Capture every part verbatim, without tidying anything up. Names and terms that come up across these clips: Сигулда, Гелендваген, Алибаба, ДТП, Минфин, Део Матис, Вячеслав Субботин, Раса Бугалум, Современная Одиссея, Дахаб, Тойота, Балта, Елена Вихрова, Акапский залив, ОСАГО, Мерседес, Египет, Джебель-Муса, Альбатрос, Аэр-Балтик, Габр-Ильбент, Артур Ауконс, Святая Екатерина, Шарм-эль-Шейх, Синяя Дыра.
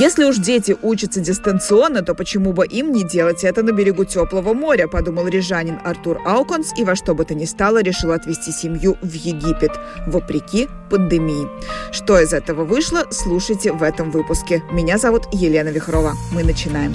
Если уж дети учатся дистанционно, то почему бы им не делать это на берегу теплого моря, подумал рижанин Артур Ауконс и во что бы то ни стало решил отвезти семью в Египет, вопреки пандемии. Что из этого вышло, слушайте в этом выпуске. Меня зовут Елена Вихрова. Мы начинаем.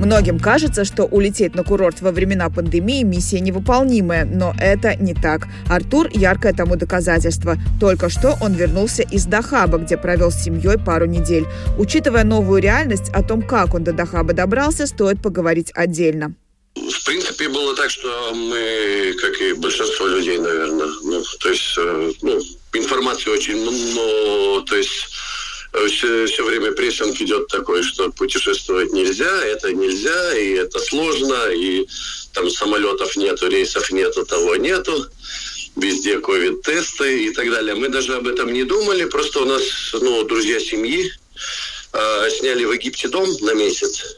Многим кажется, что улететь на курорт во времена пандемии – миссия невыполнимая, но это не так. Артур – яркое тому доказательство. Только что он вернулся из Дахаба, где провел с семьей пару недель. Учитывая новую реальность, о том, как он до Дахаба добрался, стоит поговорить отдельно. В принципе, было так, что мы, как и большинство людей, наверное, ну, то есть, ну, информации очень много, то есть... Все, все время прессинг идет такой, что путешествовать нельзя, это нельзя, и это сложно, и там самолетов нету, рейсов нету, того нету, везде ковид-тесты и так далее. Мы даже об этом не думали, просто у нас, ну, друзья семьи э, сняли в Египте дом на месяц.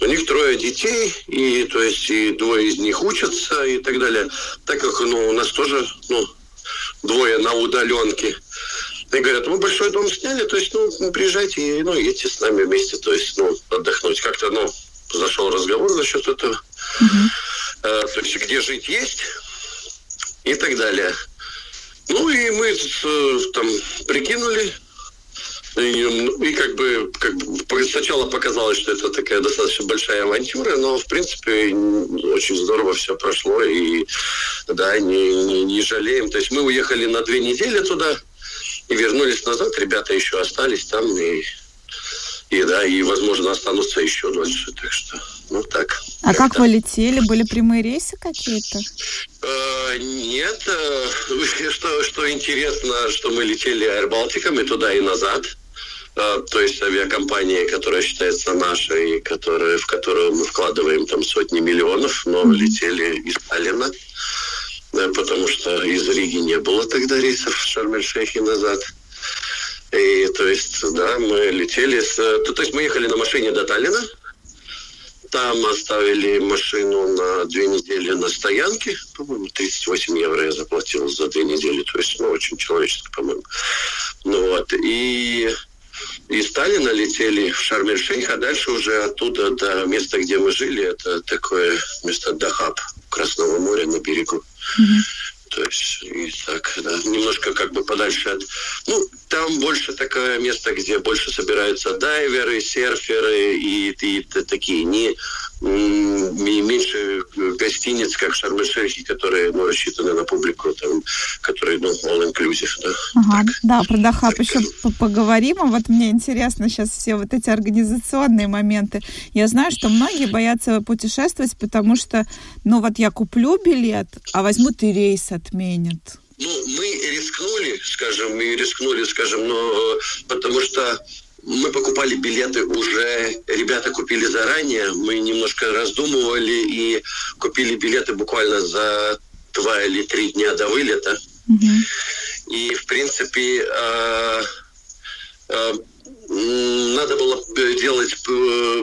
У них трое детей, и то есть и двое из них учатся и так далее. Так как, ну, у нас тоже, ну, двое на удаленке. И говорят, мы большой дом сняли, то есть, ну, приезжайте и, ну, едьте с нами вместе, то есть, ну, отдохнуть. Как-то, ну, зашел разговор насчет этого, mm-hmm. а, то есть, где жить есть и так далее. Ну, и мы там прикинули, и, и как бы, как бы сначала показалось, что это такая достаточно большая авантюра, но, в принципе, очень здорово все прошло, и, да, не, не, не жалеем. То есть, мы уехали на две недели туда, и вернулись назад, ребята еще остались там, и, и да, и, возможно, останутся еще дольше, так что, ну, так. А как вы летели? Были прямые рейсы какие-то? Э, нет, э, что, что интересно, что мы летели Аэр-Балтиком и туда, и назад, э, то есть авиакомпания, которая считается нашей, которая, в которую мы вкладываем там сотни миллионов, но mm-hmm. летели из Таллина. Да, потому что из Риги не было тогда рейсов в Шарм-эль-Шейхе назад. И, то есть, да, мы летели... С, то, то есть мы ехали на машине до Таллина. Там оставили машину на две недели на стоянке. По-моему, тридцать восемь евро я заплатил за две недели. То есть, ну, очень человечески, по-моему. Ну, вот. И из Таллина летели в Шарм-эль-Шейх, а дальше уже оттуда до места, где мы жили. Это такое место Дахаб, Красного моря на берегу. Mm-hmm. То есть, и так, да, немножко как бы подальше от... Ну, там больше такое место, где больше собираются дайверы, серферы и, и, и такие, не, не меньше гостиниц, как Шарм-эль-Шейхе, которые, ну, рассчитаны на публику, там, которые, ну, all-inclusive, да. Ага, так. Да, про Дахаб еще поговорим, а вот мне интересно сейчас все вот эти организационные моменты. Я знаю, что многие боятся путешествовать, потому что, ну, вот я куплю билет, а возьмут и рейс отменят. Ну, мы рискнули, скажем, мы рискнули, скажем, но потому что мы покупали билеты уже, ребята купили заранее, мы немножко раздумывали и купили билеты буквально за два или три дня до вылета. Mm-hmm. И, в принципе, э, э, надо было делать,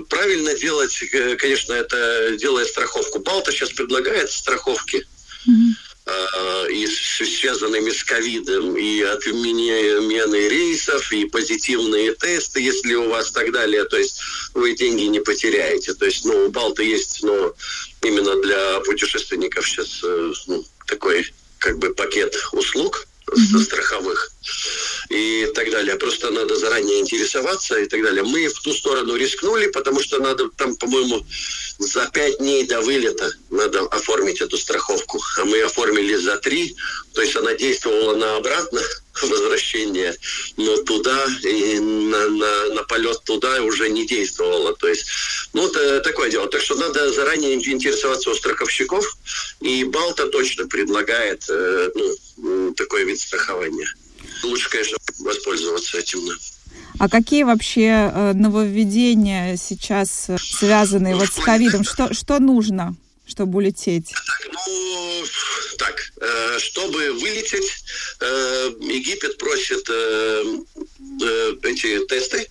правильно делать, конечно, это делая страховку. Балта сейчас предлагает страховки. Mm-hmm. и связанными с ковидом, и отмены рейсов, и позитивные тесты, если у вас так далее, то есть вы деньги не потеряете. То есть, ну, у Балта есть, но именно для путешественников сейчас, ну, такой как бы пакет услуг mm-hmm. страховых и так далее. Просто надо заранее интересоваться и так далее. Мы в ту сторону рискнули, потому что надо там, по-моему, за пять дней до вылета надо оформить эту страховку. А мы оформили за три, то есть она действовала на обратно возвращение, но туда, и на, на, на полет туда уже не действовала. То есть, ну, это такое дело. Так что надо заранее интересоваться у страховщиков, и Балта точно предлагает, э, ну, такой вид страхования. лучше, конечно, воспользоваться этим. Да. А какие вообще нововведения сейчас связаны ну, вот с ковидом? Что, что нужно, чтобы улететь? Так, ну, так, чтобы вылететь, Египет просит эти тесты,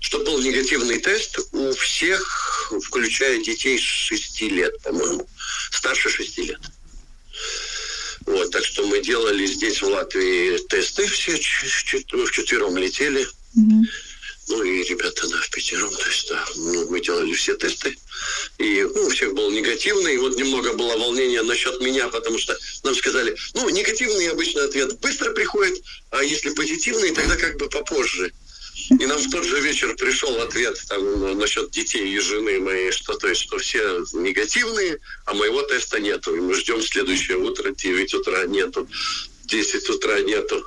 чтобы был негативный тест у всех, включая детей с шести лет, по-моему, старше шести лет. Вот, так что мы делали здесь, в Латвии, тесты все, мы вчетвером летели, mm-hmm. ну и ребята, да, впятером, то есть, да, ну, мы делали все тесты, и, ну, у всех был негативный, и вот немного было волнения насчет меня, потому что нам сказали, ну, негативный обычно ответ быстро приходит, а если позитивный, тогда как бы попозже. И нам в тот же вечер пришел ответ там, насчет детей и жены моей, что, то есть, что все негативные, а моего теста нету. И мы ждем следующее утро, девять утра нету, десять утра нету.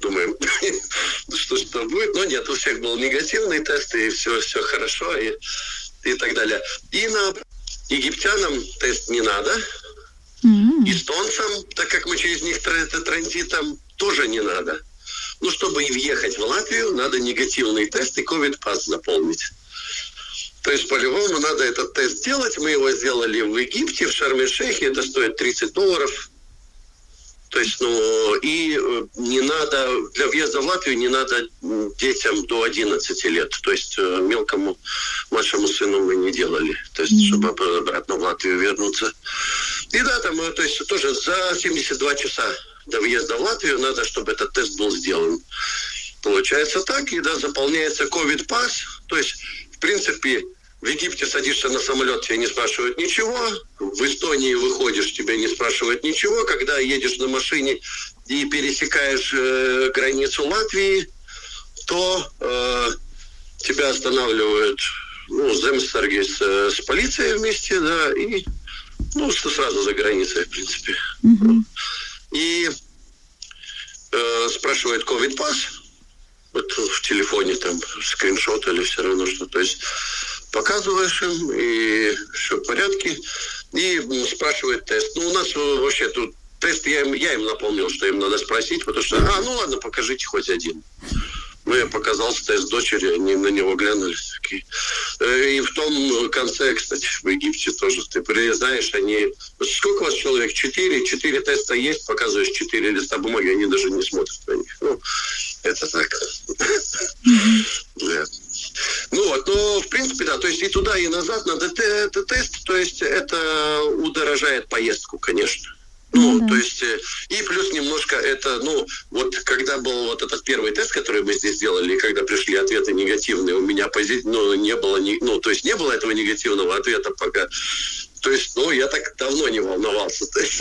Думаем, что что будет. Но нет, у всех был негативный тест, и все, все хорошо, и, и так далее. И на египтянам тест не надо, эстонцам, так как мы через них транзитом, тоже не надо. Ну, чтобы и въехать в Латвию, надо негативный тест и ковид-пас заполнить. То есть, по-любому, надо этот тест делать. Мы его сделали в Египте, в Шарм-эль-Шейхе. Это стоит тридцать долларов. То есть, ну, и не надо, для въезда в Латвию не надо детям до одиннадцати лет. То есть, мелкому младшему сыну мы не делали. То есть, чтобы обратно в Латвию вернуться. И да, там, то есть, тоже за семьдесят два часа. До въезда в Латвию надо, чтобы этот тест был сделан. Получается так, и да, заполняется ковид-пас. То есть, в принципе, в Египте садишься на самолет, тебя не спрашивают ничего. В Эстонии выходишь, тебя не спрашивают ничего. Когда едешь на машине и пересекаешь э, границу Латвии, то э, тебя останавливают ну, земсарги с, с полицией вместе, да, и ну, сразу за границей, в принципе. Mm-hmm. И э, спрашивает ковид-пас, вот в телефоне там скриншот или все равно что, то есть показываешь им, и все в порядке, и спрашивает тест. Ну, у нас вообще тут тест, я им, я им напомнил, что им надо спросить, потому что, а, ну ладно, покажите хоть один. Ну, я показал тест дочери, они на него глянули такие. И в том конце, кстати, в Египте тоже, ты знаешь, они... Сколько у вас человек? Четыре. Четыре теста есть, показываешь четыре листа бумаги, они даже не смотрят на них. Ну, это так. Ну вот, ну, в принципе, да, то есть и туда, и назад надо тест, то есть это удорожает поездку, конечно. Ну, mm-hmm. то есть, и плюс немножко это, ну, вот когда был вот этот первый тест, который мы здесь сделали, и когда пришли ответы негативные, у меня пози... ну, не было, ни... ну, то есть не было этого негативного ответа пока. То есть, ну, я так давно не волновался. То есть,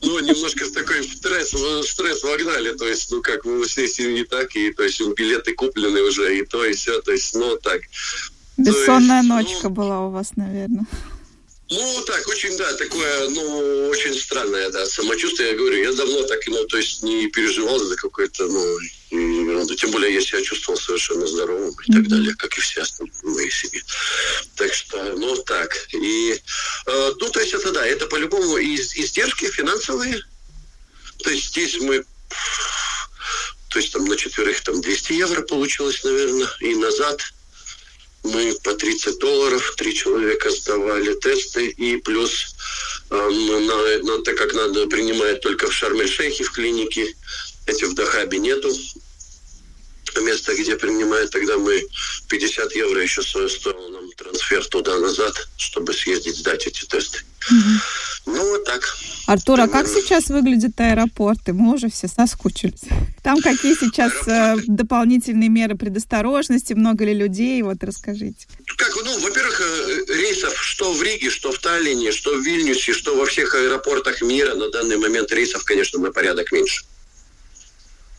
ну, немножко с такой стресс, стресс вогнали. То есть, ну, как мы все семьи так, и, то есть, билеты куплены уже, и то, и все, то есть, ну, так. Бессонная ночка была у вас, наверное. Ну, так, очень, да, такое, ну, очень странное, да, самочувствие, я говорю, я давно так, ну, то есть не переживал за какое-то, ну, и, ну, тем более, я себя чувствовал совершенно здоровым и так далее, как и все остальные мои семьи. Так что, ну, так, и, э, ну, то есть это, да, это по-любому из, издержки финансовые, то есть здесь мы... То есть там на четверых там двести евро получилось, наверное, и назад... Мы по тридцать долларов, три человека сдавали тесты, и плюс, э, на, на, так как надо принимать только в Шарм-эль-Шейхе, в клинике, эти в Дахабе нету места, где принимают, тогда мы пятьдесят евро еще стоил нам трансфер туда-назад, чтобы съездить сдать эти тесты. Угу. Ну, вот так. Артур, а как сейчас выглядят аэропорты? Мы уже все соскучились. Там какие сейчас аэропорты. Дополнительные меры предосторожности? Много ли людей? Вот расскажите. Как, ну, во-первых, рейсов что в Риге, что в Таллине, что в Вильнюсе, что во всех аэропортах мира на данный момент рейсов, конечно, на порядок меньше.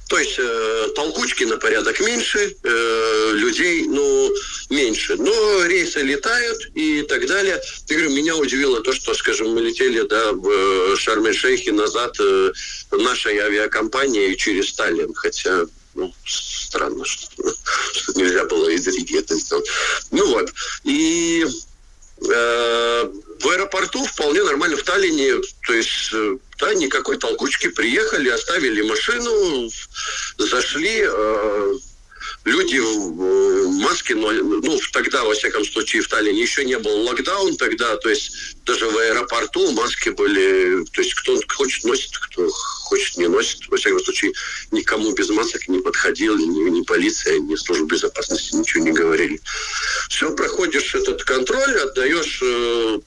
То есть э, толкучки на порядок меньше, э, людей, ну, меньше. Но рейсы летают и так далее. Я говорю, меня удивило то, что, скажем, мы летели да, в Шарм-эль-Шейхе назад э, нашей авиакомпанией через Таллин. Хотя, ну, странно, что, что нельзя было из Риги это сделать. Ну вот. И В аэропорту вполне нормально, в Таллине, то есть, да, никакой толкучки, приехали, оставили машину, зашли, люди в маске, но, ну, тогда, во всяком случае, в Таллине еще не был локдаун тогда, то есть, даже в аэропорту маски были, то есть, кто хочет, носит, кто хочет, не носит, во всяком случае, никому без масок не подходил, ни, ни полиция, ни служба безопасности ничего не говорили. Все, проходишь этот контроль, отдаешь... Э,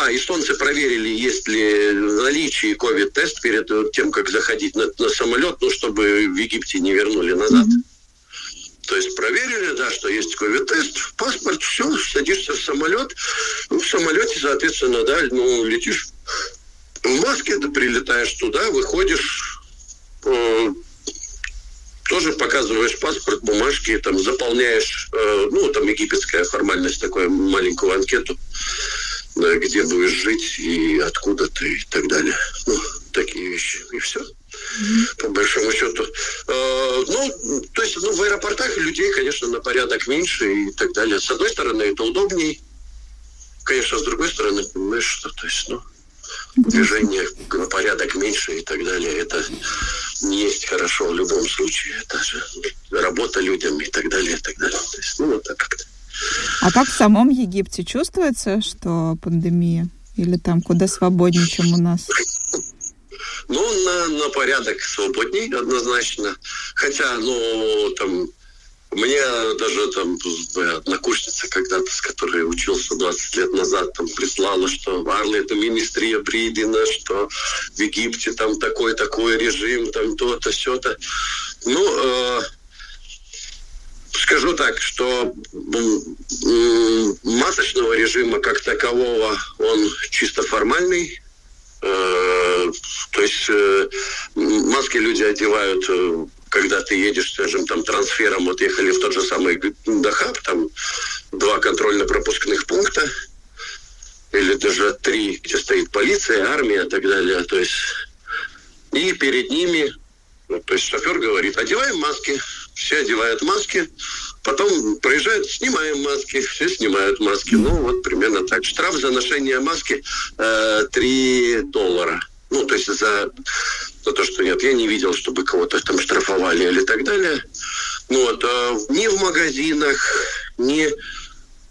А, эстонцы проверили, есть ли наличие ковид-тест перед тем, как заходить на, на самолет, ну, чтобы в Египте не вернули назад. Mm-hmm. То есть проверили, да, что есть ковид-тест, паспорт, все, садишься в самолет. Ну, в самолете, соответственно, да, ну, летишь в маске, ты прилетаешь туда, выходишь, э, тоже показываешь паспорт, бумажки, там, заполняешь, э, ну, там, египетская формальность, такую маленькую анкету, где будешь жить и откуда ты и так далее. Ну, такие вещи. И все. Mm-hmm. По большому счету. Э, ну, то есть, ну, в аэропортах людей, конечно, на порядок меньше и так далее. С одной стороны, это удобней. Конечно, с другой стороны, понимаешь, что, то есть, ну, mm-hmm. движение на порядок меньше и так далее. Это не есть хорошо в любом случае. Это же работа людям и так далее, и так далее. То есть, ну, вот так как-то. А как в самом Египте чувствуется, что пандемия? Или там куда свободнее, чем у нас? Ну, на, на порядок свободней, однозначно. Хотя, ну, там, у меня даже там однокурсница когда-то, с которой учился двадцать лет назад, там прислала, что в Арле это министрия Бридина, что в Египте там такой-такой режим, там то-то, сё-то. Ну, э- скажу так, что масочного режима как такового, он чисто формальный. То есть маски люди одевают, когда ты едешь, скажем, там трансфером. Вот ехали в тот же самый Дахаб, там два контрольно-пропускных пункта, или даже три, где стоит полиция, армия и так далее. То есть, и перед ними, то есть шофер говорит, одеваем маски. Все одевают маски, потом проезжают, снимаем маски, все снимают маски. Ну, вот примерно так. Штраф за ношение маски э, три доллара. Ну, то есть за, за то, что нет, я не видел, чтобы кого-то там штрафовали или так далее. Ну, вот, э, ни в магазинах, ни...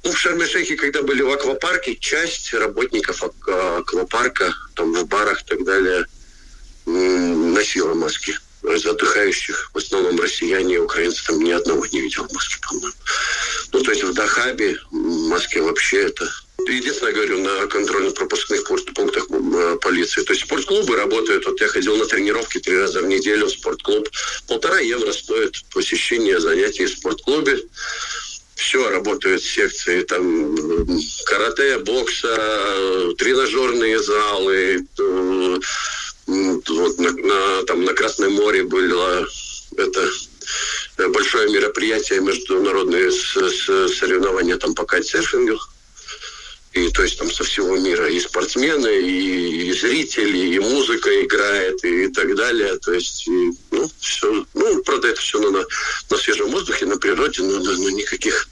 Ну, в Шарм-эль-Шейхе, когда были в аквапарке, часть работников аквапарка, там, в барах и так далее, носила маски. Из отдыхающих, в основном россияне и украинцы, там ни одного не видел маски, по-моему. Ну, то есть в Дахабе маски вообще это... Единственное, я говорю, на контрольно-пропускных пунктах полиции. То есть спортклубы работают. Вот я ходил на тренировки три раза в неделю в спортклуб. Полтора евро стоит посещение занятий в спортклубе. Все, работают секции, там, карате, бокса, тренажерные залы... Вот на, на, там на Красном море было это большое мероприятие международное с, с, соревнования там по кайтсерфингу. И то есть там со всего мира и спортсмены, и, и зрители, и музыка играет, и, и так далее. То есть, и, ну, все. Ну, правда, это все на, на свежем воздухе, на природе, но, но, но никаких.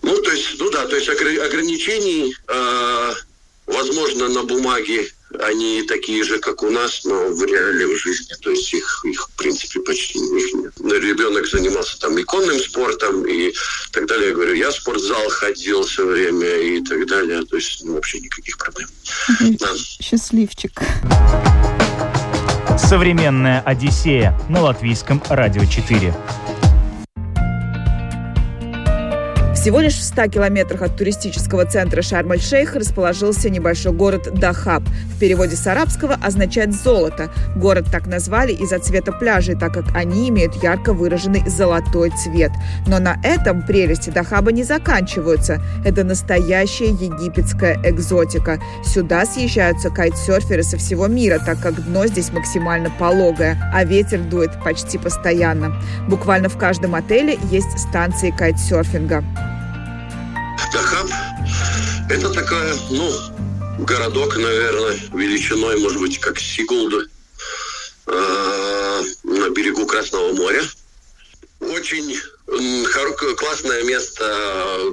Ну, то есть, ну да, то есть ограничений, э, возможно, на бумаге. Они такие же, как у нас, но в реальной жизни, то есть их, их в принципе, почти их нет. Ребенок занимался там иконным спортом и так далее. Я говорю, я в спортзал ходил все время и так далее. То есть, ну, вообще никаких проблем. Да. Счастливчик. Современная Одиссея на Латвийском радио четыре. Всего лишь в ста километрах от туристического центра Шарм-эль-Шейх расположился небольшой город Дахаб. В переводе с арабского означает «золото». Город так назвали из-за цвета пляжей, так как они имеют ярко выраженный золотой цвет. Но на этом прелести Дахаба не заканчиваются. Это настоящая египетская экзотика. Сюда съезжаются кайтсерферы со всего мира, так как дно здесь максимально пологое, а ветер дует почти постоянно. Буквально в каждом отеле есть станции кайтсерфинга. Дахаб – это такая, ну, городок, наверное, величиной, может быть, как Сигулда, э, на берегу Красного моря. очень классное место,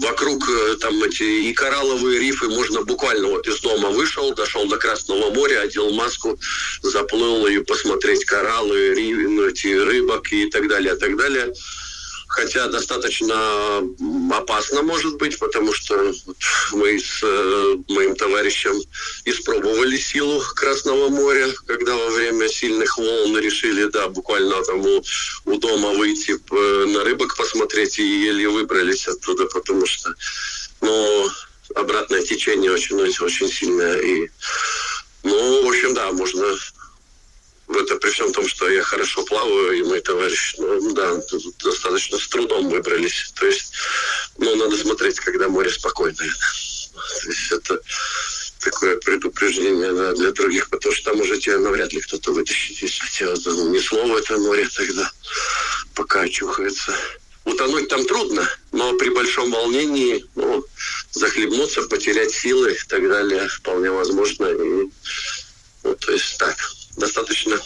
вокруг там эти и коралловые рифы, можно буквально вот из дома вышел, дошел до Красного моря, одел маску, заплыл и посмотреть кораллы, рыбок и так далее, так далее. Хотя достаточно опасно может быть, потому что мы с моим товарищем испробовали силу Красного моря, когда во время сильных волн решили, да, буквально там у, у дома выйти на рыбок посмотреть, и еле выбрались оттуда, потому что, ну, обратное течение очень, очень сильное. И, ну, в общем, да, можно... Это при всем том, что я хорошо плаваю, и мой товарищ, ну да, достаточно с трудом выбрались. То есть, ну, надо смотреть, когда море спокойное. То есть это такое предупреждение, да, для других, потому что там уже тебя навряд ли кто-то вытащит, если тебя занесло в это море, тогда пока очухается. Утонуть там трудно, но при большом волнении, ну, захлебнуться, потерять силы и так далее вполне возможно. И, ну, то есть так. Достаточно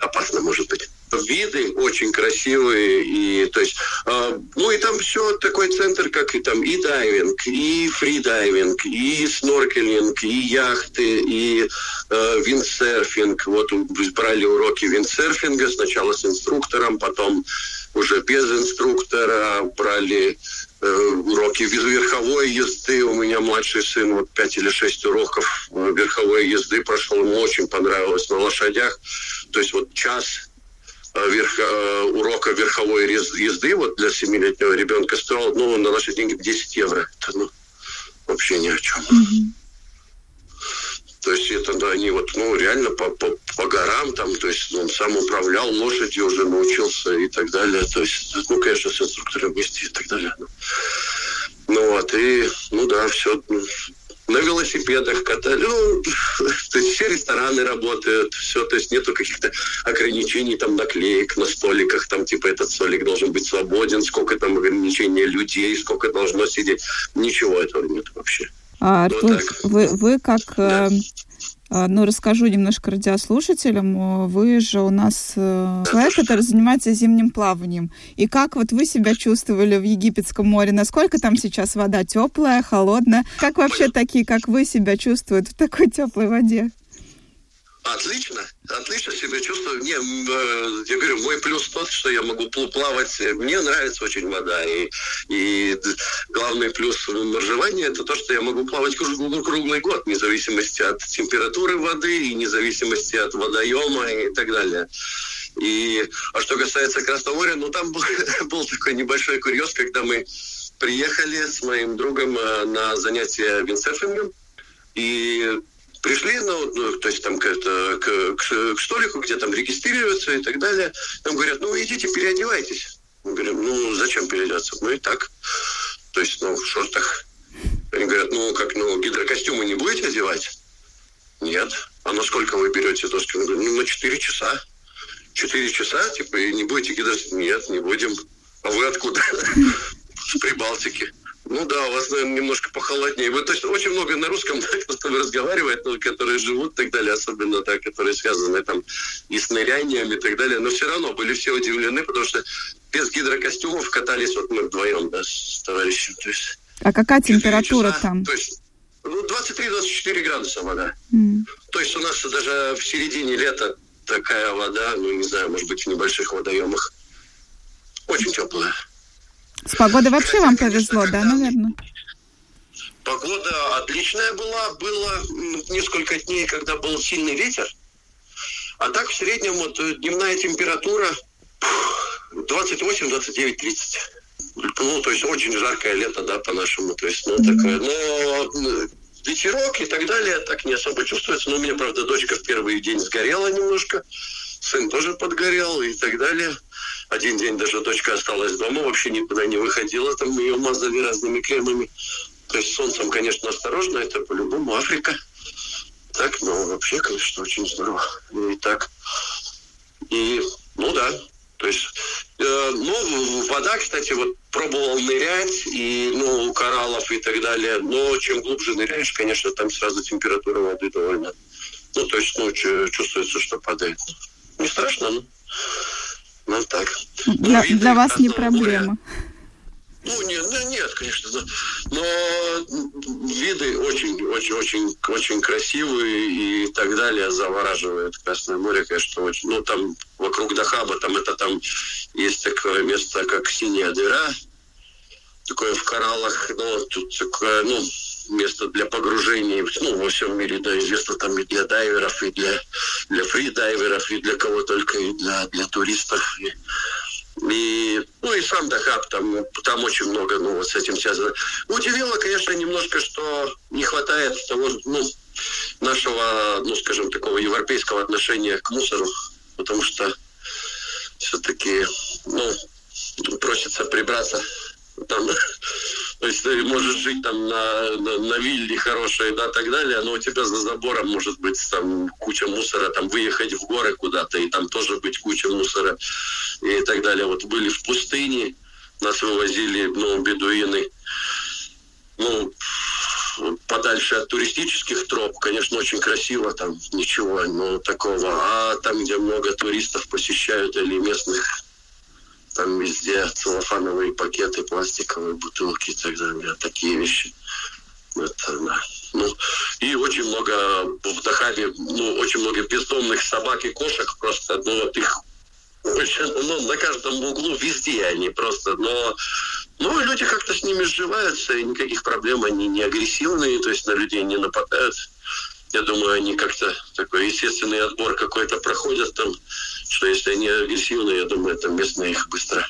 опасно, может быть. Виды очень красивые, и то есть, э, ну и там все такой центр, как и там и дайвинг, и фридайвинг, и сноркелинг, и яхты, и э, виндсерфинг. Вот брали уроки виндсерфинга сначала с инструктором, потом уже без инструктора брали уроки верховой езды. У меня младший сын, вот пять или шесть уроков верховой езды прошел, ему очень понравилось на лошадях. То есть вот час верха, урока верховой езды вот для семилетнего ребенка стоил, ну, на наши деньги десять евро. Это, ну, вообще ни о чем. Mm-hmm. То есть это, да, они вот, ну, реально по, по, по горам там, то есть он сам управлял лошадью, уже научился и так далее. То есть, ну, конечно, с инструктором вместе и так далее. Ну вот, и, ну да, все. На велосипедах катали, ну, то есть все рестораны работают, все, то есть нету каких-то ограничений, там, наклеек на столиках, там, типа, этот столик должен быть свободен, сколько там ограничений людей, сколько должно сидеть. Ничего этого нет вообще. А, Артур, вот вы, вы как, да. э, ну, расскажу немножко радиослушателям, вы же у нас э, человек, который занимается зимним плаванием. И как вот вы себя чувствовали в Египетском море? Насколько там сейчас вода теплая, холодная? Как вообще такие, как вы, себя чувствуют в такой теплой воде? Отлично, отлично себя чувствую. Не, я говорю, мой плюс тот, что я могу плавать. Мне нравится очень вода. И, и главный плюс моржевания – это то, что я могу плавать круглый год, вне зависимости от температуры воды, и вне зависимости от водоема и так далее. И, а что касается Красного моря, ну там был, был такой небольшой курьез, когда мы приехали с моим другом на занятия виндсерфингом. И... Пришли, ну, то есть там к, к, к, к столику, где там регистрируются и так далее. Там говорят, ну, идите, переодевайтесь. Мы говорим, ну, зачем переодеваться? Ну, и так. То есть, ну, в шортах. Они говорят, ну, как, ну, гидрокостюмы не будете одевать? Нет. А на сколько вы берете доски? Мы говорим, ну, на четыре часа. четыре часа, типа, и не будете гидрокостюм? Нет, не будем. А вы откуда? С Прибалтики. Ну да, у вас, наверное, немножко похолоднее. Вы, то есть, очень много на русском, да, кто-то разговаривает, ну, которые живут и так далее, особенно, да, которые связаны там и с ныряниями и так далее. Но все равно были все удивлены, потому что без гидрокостюмов катались вот мы вдвоем, да, с товарищем. То есть, а какая температура часа, там? То есть, ну, двадцать три - двадцать четыре градуса вода. Mm. То есть у нас даже в середине лета такая вода, ну, не знаю, может быть, в небольших водоемах. Очень теплая. С погодой вообще вам повезло, да, наверное? Погода отличная была. Было несколько дней, когда был сильный ветер. А так, в среднем, вот, дневная температура двадцать восемь - двадцать девять - тридцать. Ну, то есть, очень жаркое лето, да, по-нашему. То есть, ну, такое. Но ветерок и так далее так не особо чувствуется. Но у меня, правда, дочка в первый день сгорела немножко. Сын тоже подгорел и так далее. Один день даже дочка осталась дома, вообще никуда не выходила, там ее мазали разными кремами. То есть солнцем, конечно, осторожно, это по-любому Африка. Так, ну, вообще, конечно, очень здорово. И так. И, ну да, то есть, э, ну, вода, кстати, вот пробовал нырять, и, ну, у кораллов и так далее. Но чем глубже ныряешь, конечно, там сразу температура воды довольно. Ну, то есть, ну, чувствуется, что падает. Не страшно, но... Надо так. Для, ну, для вас не проблема. Моря. Ну, нет, нет, конечно, но виды очень-очень-очень красивые и так далее, завораживает Красное море, конечно, очень. Ну, там вокруг Дахаба, там это там есть такое место, как Синяя Дыра, такое в кораллах, ну, тут такое, ну, место для погружения, ну, во всем мире, да, известно там и для дайверов, и для, для фридайверов, и для кого только, и для, для туристов, и... И, ну и сам Дахаб, там, там очень много, ну, вот с этим связано. Удивило, конечно, немножко, что не хватает того, ну, нашего, ну, скажем, такого европейского отношения к мусору, потому что все-таки, ну, просится прибраться там. То есть ты можешь жить там на, на, на вилле хорошей, да, так далее, но у тебя за забором может быть там куча мусора, там выехать в горы куда-то, и там тоже быть куча мусора, и так далее. Вот были в пустыне, нас вывозили, ну, бедуины, ну, подальше от туристических троп, конечно, очень красиво там, ничего, но такого. А там, где много туристов посещают или местных, там везде целлофановые пакеты, пластиковые бутылки и так далее. Такие вещи. Это, да. Ну, и очень много в Дахабе, ну, очень много бездомных собак и кошек. Просто, ну, вот их очень, ну, на каждом углу, везде они просто. Но, ну, люди как-то с ними сживаются, и никаких проблем. Они не агрессивные, то есть на людей не нападают. Я думаю, они как-то такой естественный отбор какой-то проходят там, что если они агрессивные, я думаю, там местные их быстро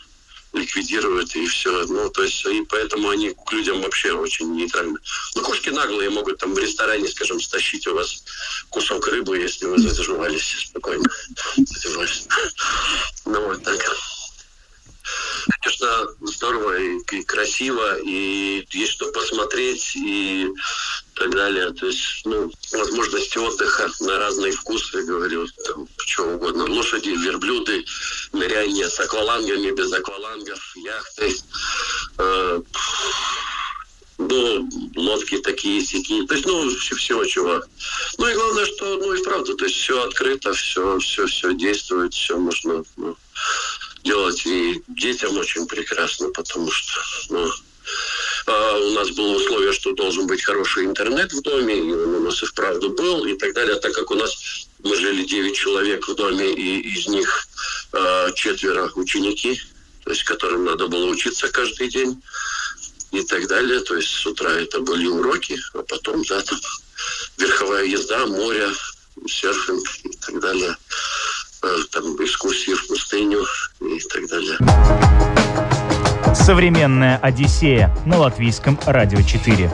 ликвидируют и все. Ну, то есть, и поэтому они к людям вообще очень нейтральны. Ну, кошки наглые могут там в ресторане, скажем, стащить у вас кусок рыбы, если вы задерживались спокойно. Задерживались. Ну, вот так. Конечно, здорово и, и красиво, и есть что посмотреть, и так далее. То есть, ну, возможности отдыха на разные вкусы, говорю, там, чего угодно. Лошади, верблюды, ныряние с аквалангами, без аквалангов, яхты, э, ну, лодки такие, сякие. То есть, ну, всего чего. Ну, и главное, что, ну, и правда, то есть, все открыто, все, все, все действует, все можно, ну, делать, и детям очень прекрасно, потому что, ну, э, у нас было условие, что должен быть хороший интернет в доме, и он у нас и вправду был, и так далее, так как у нас мы жили девять человек в доме, и из них э, четверо ученики, то есть которым надо было учиться каждый день, и так далее, то есть с утра это были уроки, а потом, да, там верховая езда, море, серфинг и так далее. Там экскурсии в пустыню и так далее. Современная Одиссея на Латвийском радио четыре.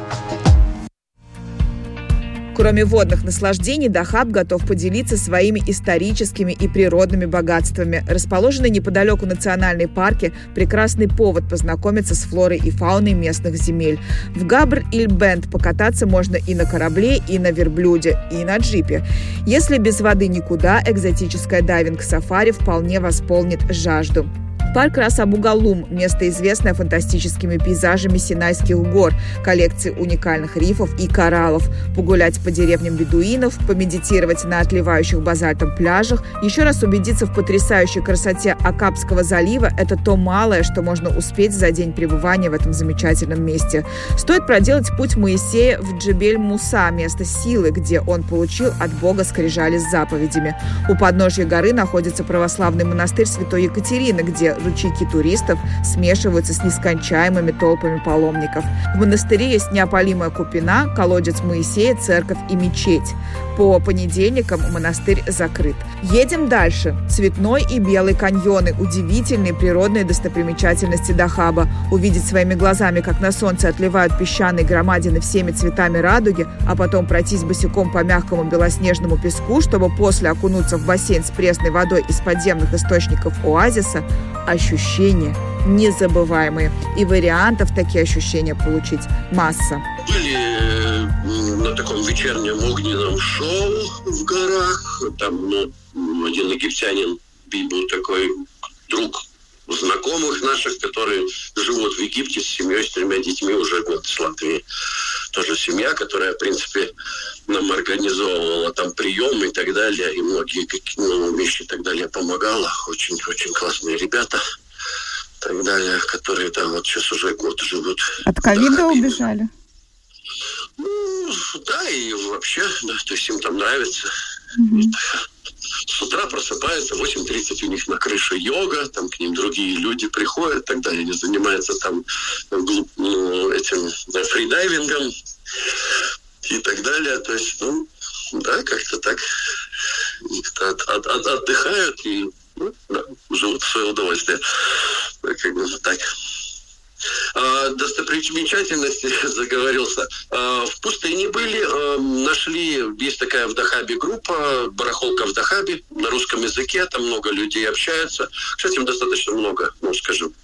Кроме водных наслаждений, Дахаб готов поделиться своими историческими и природными богатствами. Расположенный неподалеку национальные парки – прекрасный повод познакомиться с флорой и фауной местных земель. В Габр-Ильбент покататься можно и на корабле, и на верблюде, и на джипе. Если без воды никуда, экзотическая дайвинг-сафари вполне восполнит жажду. Парк Раса Бугалум – место, известное фантастическими пейзажами Синайских гор, коллекцией уникальных рифов и кораллов. Погулять по деревням бедуинов, помедитировать на отливающих базальтом пляжах, еще раз убедиться в потрясающей красоте Акапского залива – это то малое, что можно успеть за день пребывания в этом замечательном месте. Стоит проделать путь Моисея в Джебель-Муса – место силы, где он получил от Бога скрижали с заповедями. У подножья горы находится православный монастырь Святой Екатерины, где ручейки туристов смешиваются с нескончаемыми толпами паломников. В монастыре есть неопалимая купина, колодец Моисея, церковь и мечеть. По понедельникам монастырь закрыт. Едем дальше. Цветной и белый каньоны – удивительные природные достопримечательности Дахаба. Увидеть своими глазами, как на солнце отливают песчаные громадины всеми цветами радуги, а потом пройтись босиком по мягкому белоснежному песку, чтобы после окунуться в бассейн с пресной водой из подземных источников оазиса – ощущения незабываемые. И вариантов такие ощущения получить масса. Были на таком вечернем огненном шоу в горах. Там, ну, один египтянин был такой друг знакомых наших, которые живут в Египте с семьей, с тремя детьми уже год с Латвии. тоже семья, которая, в принципе, нам организовывала там прием и так далее, и многие какие, ну, вещи и так далее помогала. Очень-очень классные ребята и так далее, которые там вот сейчас уже год живут. От ковида убежали? Ну, да, и вообще, да, то есть им там нравится. Угу. С утра просыпается, в восемь тридцать у них на крыше йога, там к ним другие люди приходят, тогда они занимаются там глуб, ну, этим да, фридайвингом и так далее. То есть, ну, да, как-то так от, от, от, отдыхают и ну, да, живут в свое удовольствие. Как бы так. А, достопримечательности заговорился. А, в пустыне были, а, нашли, есть такая в Дахабе группа, барахолка в Дахабе, на русском языке, там много людей общаются. Кстати, им достаточно много, ну, скажем,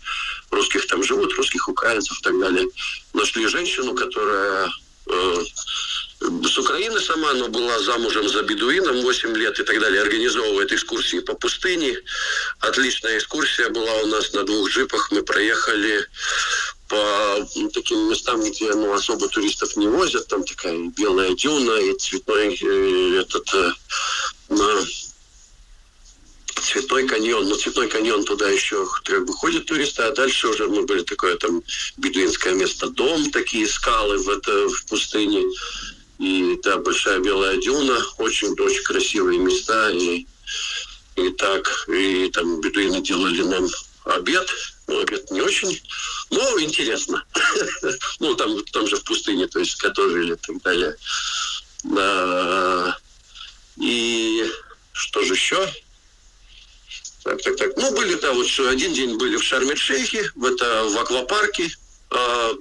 русских там живут, русских украинцев и так далее. Нашли женщину, которая э, с Украины сама, но была замужем за бедуином восемь лет и так далее, организовывает экскурсии по пустыне. Отличная экскурсия была у нас на двух джипах. Мы проехали по таким местам, где ну, особо туристов не возят. Там такая белая дюна и цветной, и этот, э, цветной каньон. Но цветной каньон туда еще как бы ходят туристы, а дальше уже мы были такое там бедуинское место. Дом, такие скалы в, это, в пустыне. И та да, большая белая дюна, очень-очень красивые места. И, и так, и там бедуины делали нам обед. Ну, обед не очень, но интересно. Ну, там, там же в пустыне, то есть, готовили и так далее. А, и что же еще? Так, так, так. Ну, были, да, вот один день были в Шарм-эль-Шейхе, в, это, в аквапарке. А,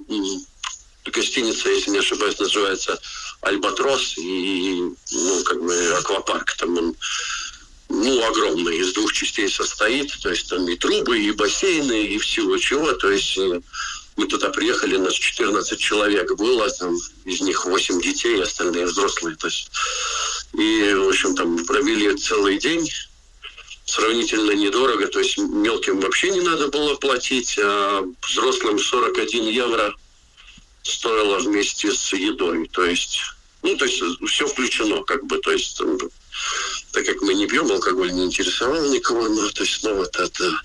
гостиница, если не ошибаюсь, называется «Альбатрос», и, ну, как бы аквапарк, там он, ну, огромный, из двух частей состоит, то есть там и трубы, и бассейны, и всего чего, то есть мы туда приехали, нас четырнадцать человек было, там, из них восемь детей, остальные взрослые, то есть, и, в общем, там провели целый день, сравнительно недорого, то есть мелким вообще не надо было платить, а взрослым сорок один евро, стоило вместе с едой, то есть, ну, то есть все включено, как бы, то есть, там, так как мы не пьем, алкоголь не интересовал никого, но, то есть, ну, вот это,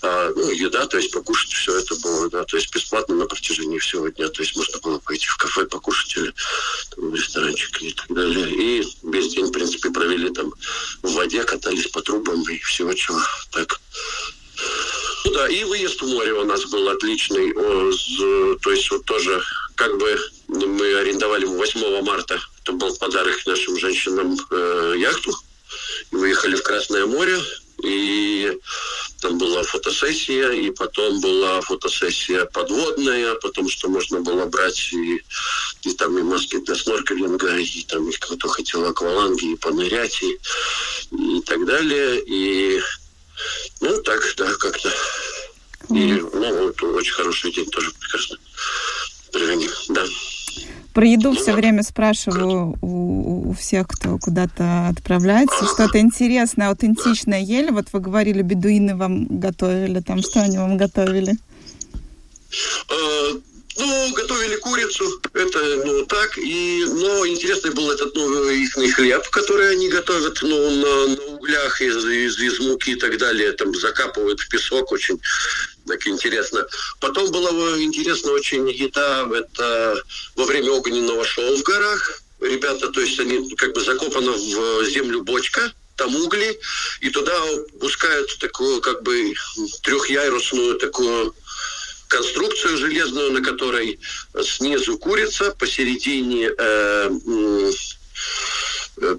а, ну, еда, то есть, покушать все это было, да, то есть, бесплатно на протяжении всего дня, то есть, можно было пойти в кафе, покушать или там, в ресторанчик и так далее, и весь день, в принципе, провели там в воде, катались по трубам и всего чего, так. Ну да, и выезд в море у нас был отличный, то есть вот тоже, как бы мы арендовали восьмого марта, это был подарок нашим женщинам э, яхту, и выехали в Красное море, и там была фотосессия, и потом была фотосессия подводная, потом что можно было брать, и, и там и маски для сноркелинга, и там и кто-то хотел акваланги, и понырять, и, и так далее, и... Ну, так, да, как-то. И, ну, вот, очень хороший день тоже прекрасно провели, да. Про еду все время спрашиваю у, у всех, кто куда-то отправляется. Что-то интересное, аутентичное ели? Вот вы говорили, бедуины вам готовили, там, что они вам готовили? Ну, готовили курицу, это, ну, так, и, но интересный был этот, ну, их хлеб, который они готовят, ну, на, на углях из, из, из муки и так далее, там, закапывают в песок, очень так интересно. Потом было интересно очень еда, это во время огненного шоу в горах, ребята, то есть они, как бы, закопана в землю бочка, там угли, и туда пускают такую, как бы, трехъярусную такую конструкцию железную, на которой снизу курица, посередине э, э,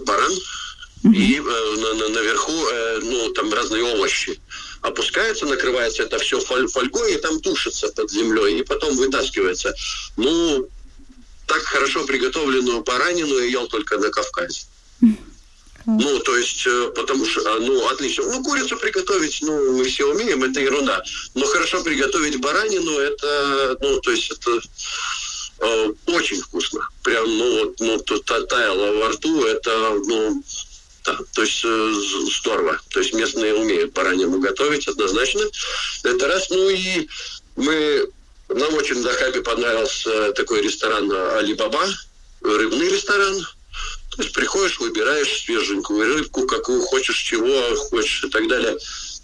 баран, mm-hmm. и э, на, на, наверху э, ну, там разные овощи. Опускается, накрывается это все фоль- фольгой, и там тушится под землей, и потом вытаскивается. Ну, так хорошо приготовленную баранину я ел только на Кавказе. Ну, то есть, потому что, ну, отлично. Ну, курицу приготовить, ну, мы все умеем, это ерунда. Но хорошо приготовить баранину, это, ну, то есть, это э, очень вкусно. Прям, ну, вот, ну, то, то, таяло во рту, это, ну, да, то есть, э, здорово. То есть, местные умеют баранину готовить однозначно. Это раз, ну, и мы... Нам очень в Дахабе понравился такой ресторан «Алибаба», рыбный ресторан. То есть приходишь, выбираешь свеженькую рыбку, какую хочешь, чего хочешь и так далее.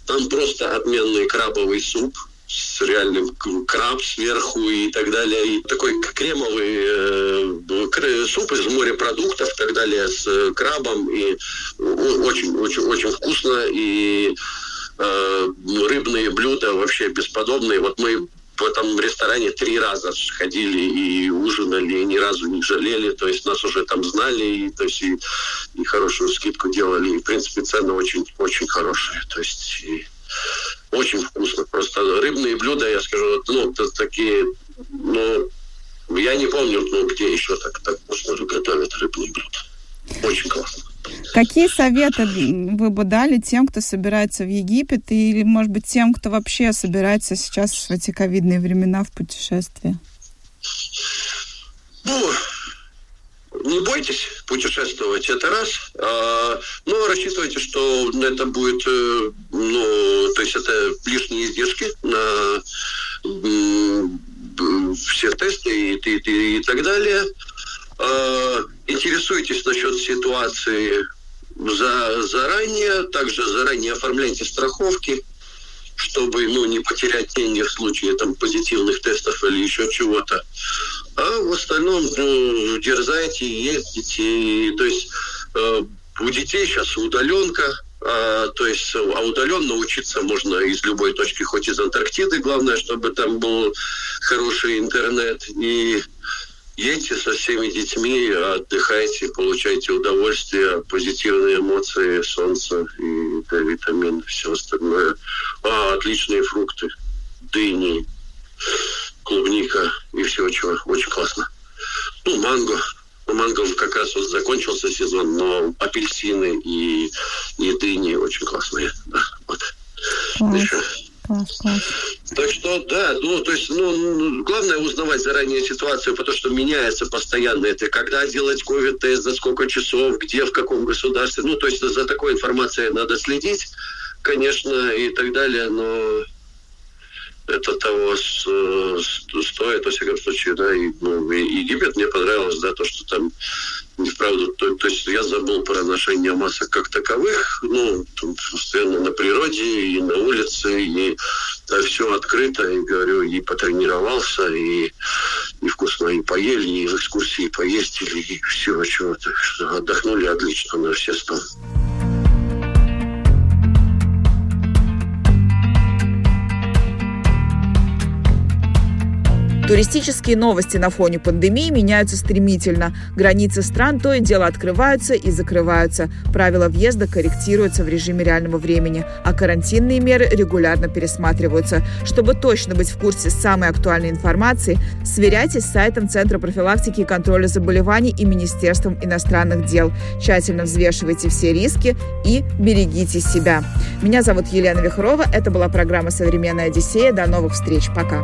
Там просто отменный крабовый суп с реальным краб сверху и так далее. И такой кремовый суп из морепродуктов и так далее с крабом. И очень-очень-очень вкусно. И рыбные блюда вообще бесподобные. Вот мы в этом ресторане три раза ходили и ужинали, и ни разу не жалели. То есть нас уже там знали, и, то есть, и, и хорошую скидку делали. И, в принципе, цены очень-очень хорошие. То есть и очень вкусно. Просто рыбные блюда, я скажу, ну, такие, ну, я не помню, ну, где еще так, так вкусно готовят рыбные блюда. Очень классно. Какие советы вы бы дали тем, кто собирается в Египет, или, может быть, тем, кто вообще собирается сейчас в эти ковидные времена в путешествие? Ну, не бойтесь путешествовать, это раз. А, но рассчитывайте, что это будет, ну, то есть это лишние издержки на все тесты и, и, и, и так далее. Интересуйтесь насчет ситуации за, заранее, также заранее оформляйте страховки, чтобы, ну, не потерять деньги в случае там позитивных тестов или еще чего-то. А в остальном, ну, дерзайте, ездите. То есть э, у детей сейчас удаленка, а, то есть, а удаленно учиться можно из любой точки, хоть из Антарктиды. Главное, чтобы там был хороший интернет. И едьте со всеми детьми, отдыхайте, получайте удовольствие, позитивные эмоции, солнце и да, витамины, все остальное. А, отличные фрукты, дыни, клубника и всего чего. Очень классно. Ну, манго. Манго как раз вот закончился сезон, но апельсины и, и дыни очень классные. Вот. Еще. Так что, да, ну, то есть, ну, главное узнавать заранее ситуацию, потому что меняется постоянно это, когда делать ковид-тест, за сколько часов, где, в каком государстве, ну, то есть за такой информацией надо следить, конечно, и так далее, но это того стоит, во всяком случае, да, и, ну, и Египет мне понравилось, да, то, что там, вправду, то, то есть я забыл про ношение масок как таковых, ну, там, постоянно на природе и на улице, и да, все открыто, и, говорю, и потренировался, и, и вкусно и поели, и в экскурсии поездили, и всего чего-то, отдохнули отлично на все сто. Туристические новости на фоне пандемии меняются стремительно. Границы стран то и дело открываются и закрываются. Правила въезда корректируются в режиме реального времени, а карантинные меры регулярно пересматриваются. Чтобы точно быть в курсе самой актуальной информации, сверяйтесь с сайтом Центра профилактики и контроля заболеваний и Министерством иностранных дел. Тщательно взвешивайте все риски и берегите себя. Меня зовут Елена Вихрова. Это была программа «Современная Одиссея». До новых встреч. Пока.